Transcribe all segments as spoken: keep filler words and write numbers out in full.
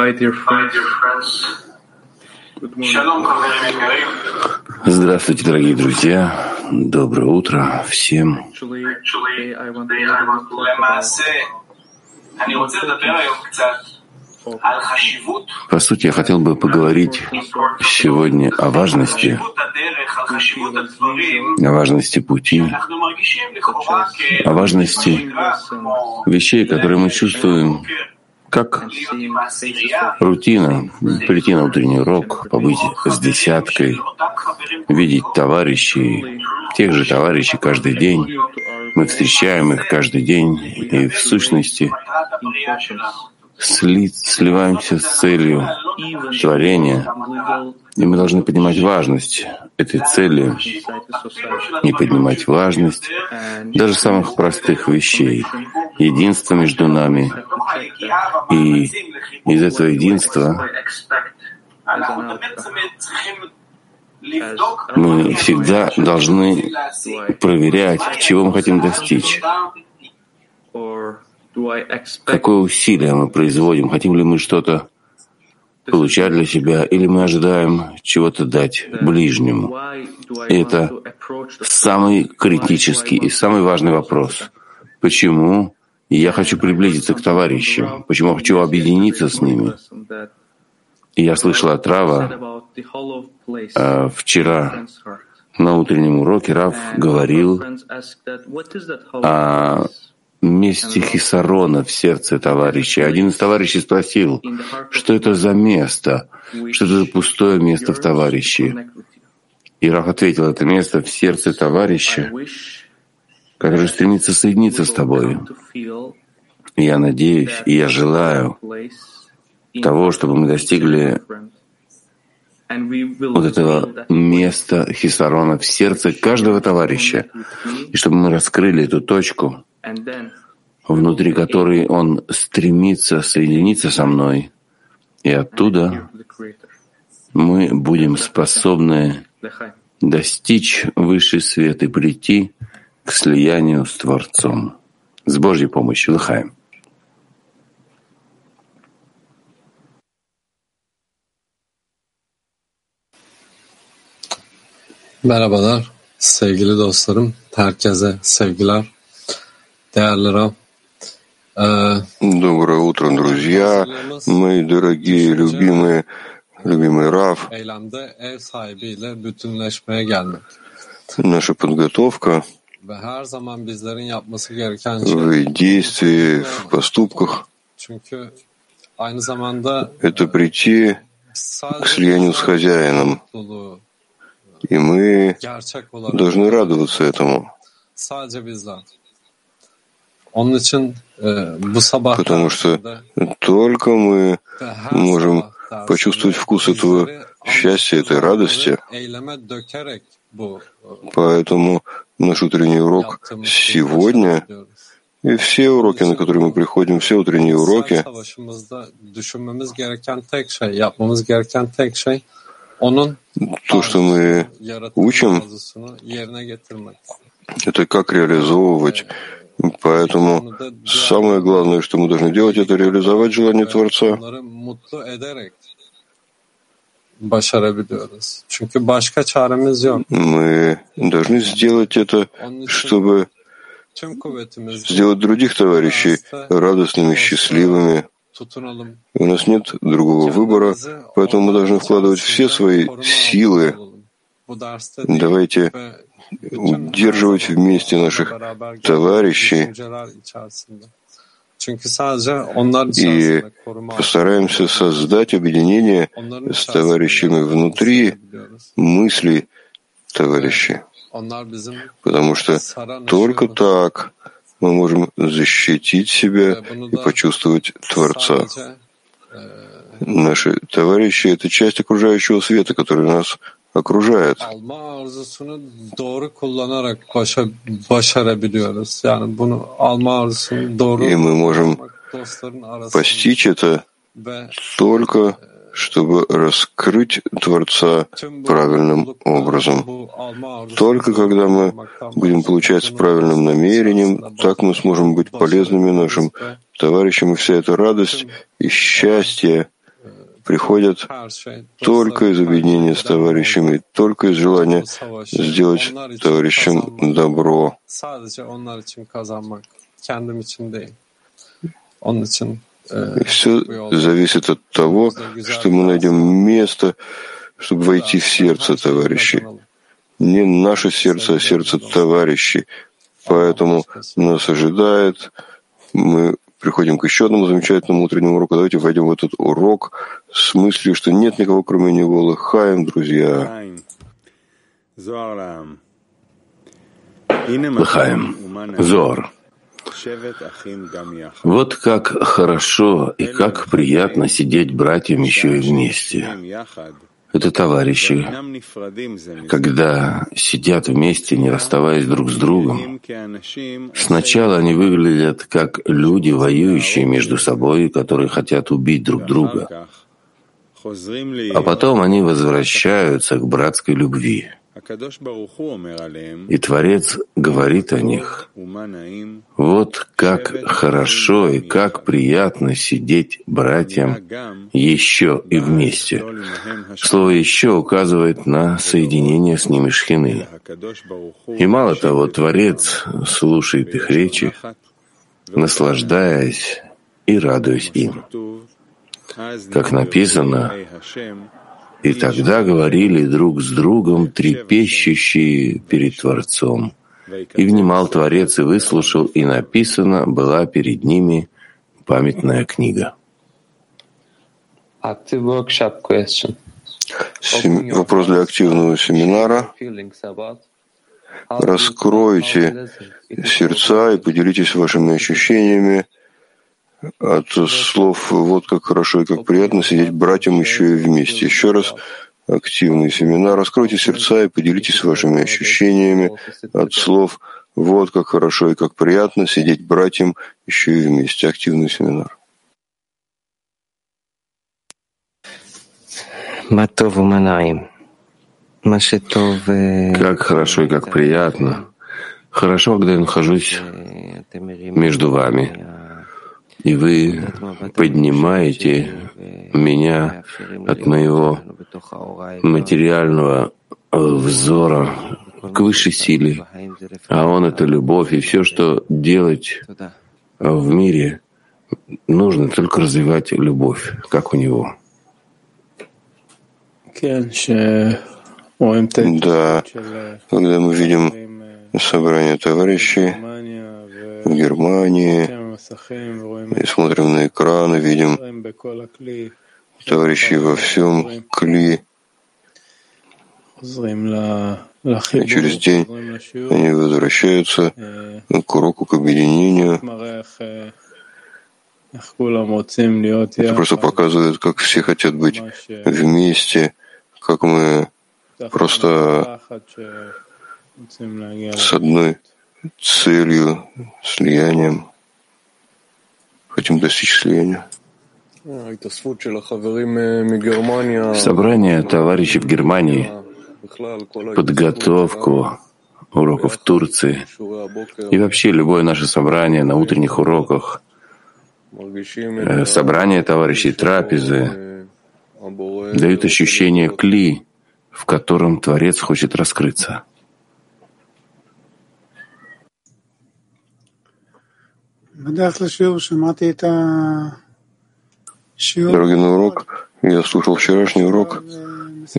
Hi, dear friends. Здравствуйте, дорогие друзья. Доброе утро всем. По сути, я хотел бы поговорить сегодня о важности, о важности пути, о важности вещей, которые мы чувствуем, как рутина, прийти на утренний урок, побыть с десяткой, видеть товарищей, тех же товарищей каждый день. Мы встречаем их каждый день, и в сущности сли, сливаемся с целью творения, и мы должны поднимать важность этой цели, не поднимать важность даже самых простых вещей, единство между нами. И из этого единства мы всегда должны проверять, чего мы хотим достичь. Какое усилие мы производим? Хотим ли мы что-то получать для себя, или мы ожидаем чего-то дать ближнему? И это самый критический и самый важный вопрос. Почему я хочу приблизиться к товарищам? Почему я хочу объединиться с ними? И я слышал от Рава а, вчера на утреннем уроке, Рав говорил о месте Хиссарона в сердце товарища. Один из товарищей спросил, что это за место, что это за пустое место в товарище. И Рав ответил, это место в сердце товарища, который стремится соединиться с тобой. Я надеюсь и я желаю того, чтобы мы достигли вот этого места Хиссарона в сердце каждого товарища, и чтобы мы раскрыли эту точку, внутри которой он стремится соединиться со мной, и оттуда мы будем способны достичь высший свет и прийти к слиянию с Творцом. С Божьей помощью. Лыхаем. Merhabalar, sevgili dostlarım. Herkese sevgiler. Değerli Rab. Доброе утро, друзья, мои дорогие, любимые, любимый Рав. Наша подготовка в действии, в поступках — это прийти к слиянию с хозяином. И мы должны радоваться этому. Потому что только мы можем почувствовать вкус этого счастья, этой радости. Поэтому наш утренний урок сегодня и все уроки, на которые мы приходим, все утренние уроки, то, что мы учим, это как реализовывать. Поэтому самое главное, что мы должны делать, это реализовать желание Творца. Мы должны сделать это, чтобы сделать других товарищей радостными, счастливыми. У нас нет другого выбора, поэтому мы должны вкладывать все свои силы. Давайте удерживать вместе наших товарищей и постараемся создать объединение с товарищами внутри мыслей товарищей. Потому что только так мы можем защитить себя и почувствовать Творца. Наши товарищи — это часть окружающего света, который нас окружает. И мы можем постичь это только, чтобы раскрыть Творца правильным образом. Только когда мы будем получать с правильным намерением, так мы сможем быть полезными нашим товарищам, и вся эта радость и счастье, приходят только из объединения с товарищами, только из желания сделать товарищам добро. И все зависит от того, что мы найдем место, чтобы войти в сердце товарищей. Не наше сердце, а сердце товарищей. Поэтому нас ожидает. Мы приходим к еще одному замечательному утреннему уроку. Давайте войдем в этот урок с мыслью, что нет никого, кроме него. Лыхаем, друзья. Лыхаем. Зоар. Вот как хорошо и как приятно сидеть братьям еще и вместе. Это товарищи, когда сидят вместе, не расставаясь друг с другом. Сначала они выглядят как люди, воюющие между собой, которые хотят убить друг друга. А потом они возвращаются к братской любви. И Творец говорит о них: вот как хорошо и как приятно сидеть братьям еще и вместе. Слово «еще» указывает на соединение с ними Шхины. И мало того, Творец слушает их речи, наслаждаясь и радуясь им. Как написано: «И тогда говорили друг с другом, трепещущие перед Творцом. И внимал Творец, и выслушал, и написана была перед ними памятная книга». Сем... Вопрос для активного семинара. Раскройте сердца и поделитесь вашими ощущениями от слов «вот как хорошо и как приятно сидеть братьям еще и вместе». Еще раз активный семинар. Раскройте сердца и поделитесь вашими ощущениями от слов «вот как хорошо и как приятно сидеть братьям еще и вместе». Активный семинар. Как хорошо и как приятно. Хорошо, когда я нахожусь между вами. И вы поднимаете меня от моего материального взора к высшей силе, а он — это любовь, и все, что делать в мире, нужно только развивать любовь, как у него. Да, когда мы видим собрание товарищей в Германии, и смотрим на экраны, видим товарищей во всем Кли. И через день они возвращаются к уроку, к объединению. Это просто показывает, как все хотят быть вместе, как мы просто с одной целью, слиянием. Хотим достичь слияния. Собрание товарищей в Германии, подготовку уроков в Турции и вообще любое наше собрание на утренних уроках, собрание товарищей, трапезы дают ощущение Кли, в котором Творец хочет раскрыться. Дорогие, на урок. Я слушал вчерашний урок,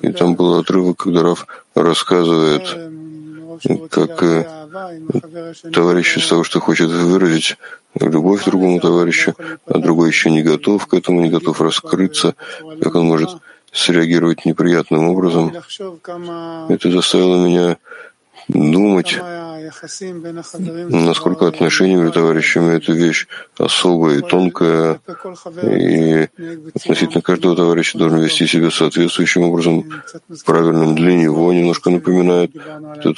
и там был отрывок, когда Рав рассказывает, как товарищ из того, что хочет выразить любовь к другому товарищу, а другой еще не готов к этому, не готов раскрыться, как он может среагировать неприятным образом. Это заставило меня думать, насколько отношения между товарищами — это вещь особая и тонкая, и относительно каждого товарища должен вести себя соответствующим образом, правильным для него. Немножко напоминает этот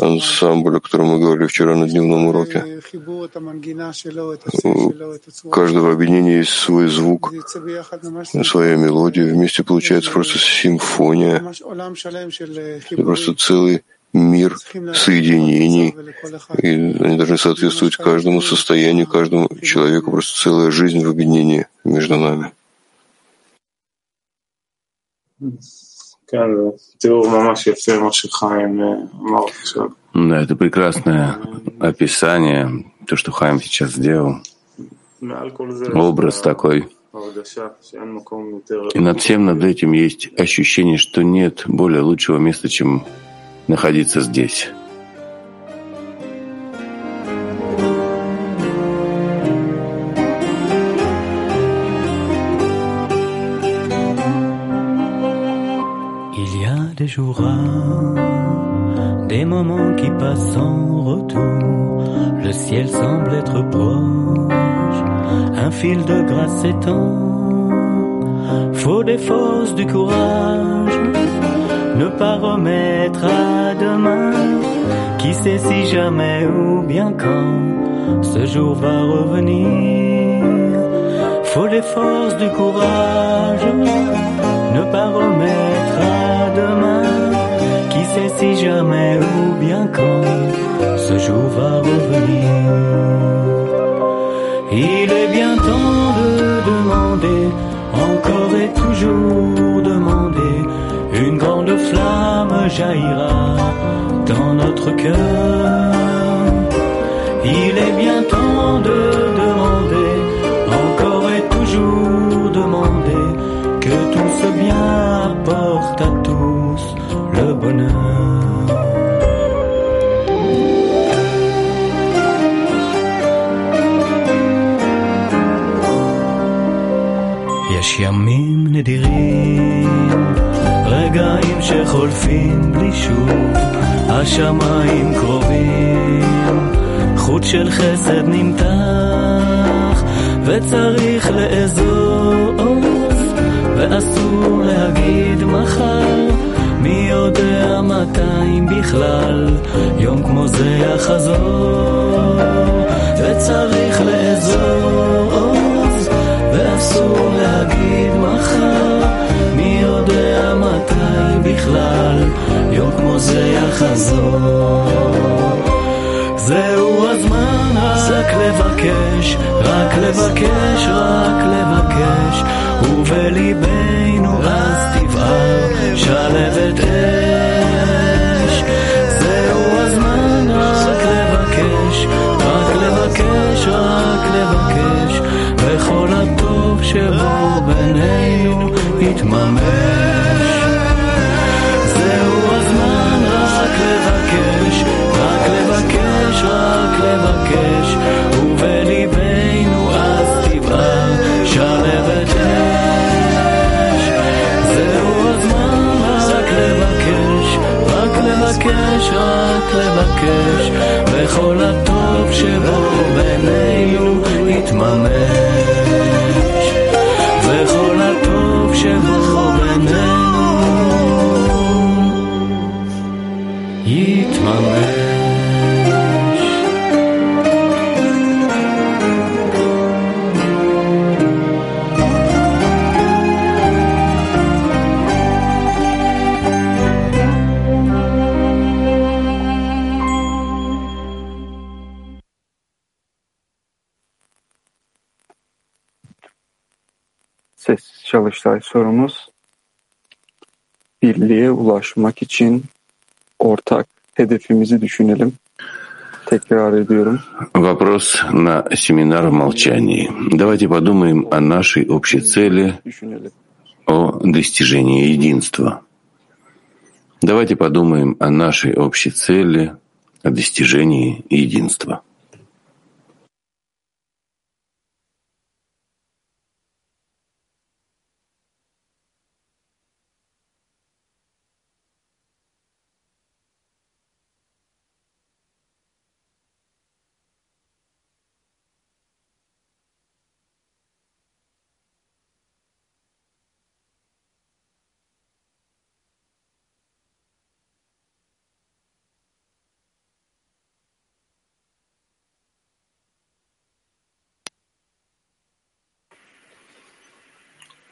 ансамбль, о котором мы говорили вчера на дневном уроке. У каждого объединения есть свой звук, своя мелодия. Вместе получается просто симфония. Это просто целый мир соединений, и они должны соответствовать каждому состоянию, каждому человеку, просто целая жизнь в объединении между нами. Да, это прекрасное описание, то, что Хайм сейчас сделал. Образ такой. И над всем, над этим есть ощущение, что нет более лучшего места, чем находиться здесь. Des moments qui passent sans retour, le ciel semble être proche, un fil de grâce s'étend, faut des forces, du courage, ne pas remettre à demain, qui sait si jamais ou bien quand, ce jour va revenir, faut des forces, du courage, ne pas remettre à demain, c'est si jamais ou bien quand ce jour va revenir. Il est bien temps de demander, encore et toujours demander, une grande flamme jaillira dans notre cœur. Il est bien temps de demander, encore et toujours demander, que tout ce bien apporte à tous le bonheur. יש ימים נדירים, רגעים שחולפים בלי שוב, השמיים קרובים, חוט של חסד נמתח, וצריך לאזוז, ואסור להגיד מחר, מי יודע מתי בכלל יום כמו זה יחזור, וצריך לאזוז, ואסור להגיד מחר, מי יודע מתי בכלל יום כמו זה יחזור. זהו הזמן רק לבקש, רק לבקש, רק לבקש, ובליבנו אז תבער שלבת אש. זהו הזמן רק לבקש, רק לבקש, רק לבקש, וכל הטוב שבו בינינו יתממש. זהו הזמן רק לבקש, רק לבקש, רק לבקש, ובליבנו אז תבער שלבת אש. זהו הזמן רק לבקש, רק לבקש, רק לבקש, וכל הטוב שבו בינינו יתממש, וכל הטוב שבו בינינו יתממש. Sessiz çalıştay sorumuz, birliğe ulaşmak için ortak hedefimizi düşünelim. Tekrar ediyorum. Вопрос на семинар в молчании. Давайте подумаем о нашей общей цели, о достижении единства. Давайте подумаем о нашей общей цели, о достижении единства.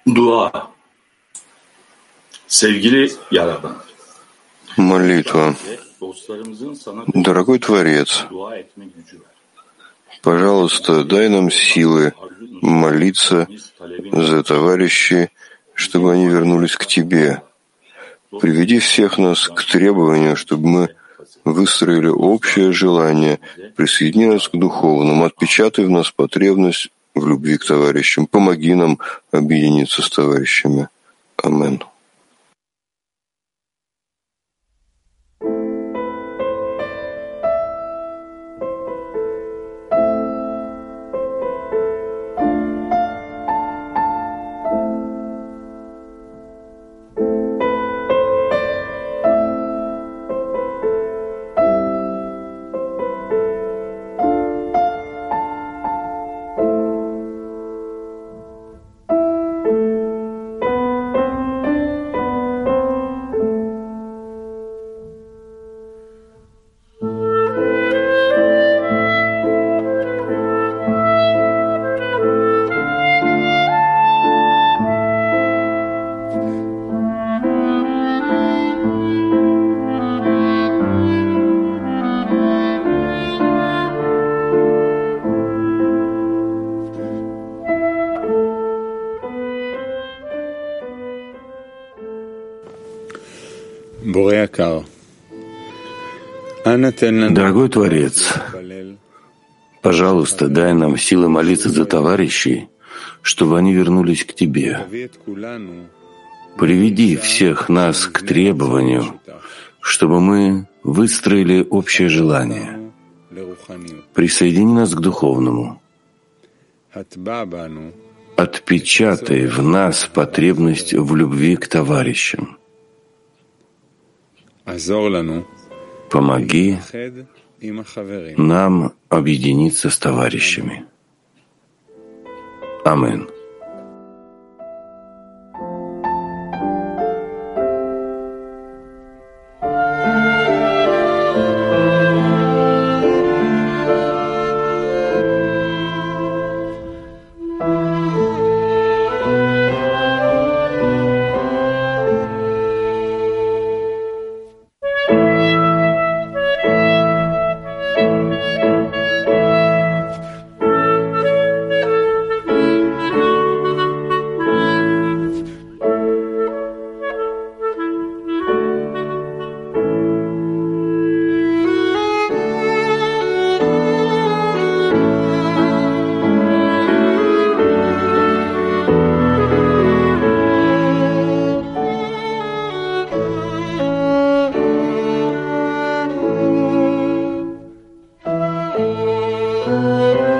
Dua, sevgili Yaradan. Молитва. Дорогой Творец, пожалуйста, дай нам силы молиться за товарищей чтобы они вернулись к Тебе. Приведи всех нас к требованию, чтобы мы выстроили общее желание, присоедини нас к духовному, отпечатай в нас потребность в любви к товарищам. Помоги нам объединиться с товарищами. Амен. Дорогой Творец, пожалуйста, дай нам силы молиться за товарищей, чтобы они вернулись к Тебе. Приведи всех нас к требованию, чтобы мы выстроили общее желание. Присоедини нас к духовному. Отпечатай в нас потребность в любви к товарищам. Помоги нам объединиться с товарищами. Амин. Thank you.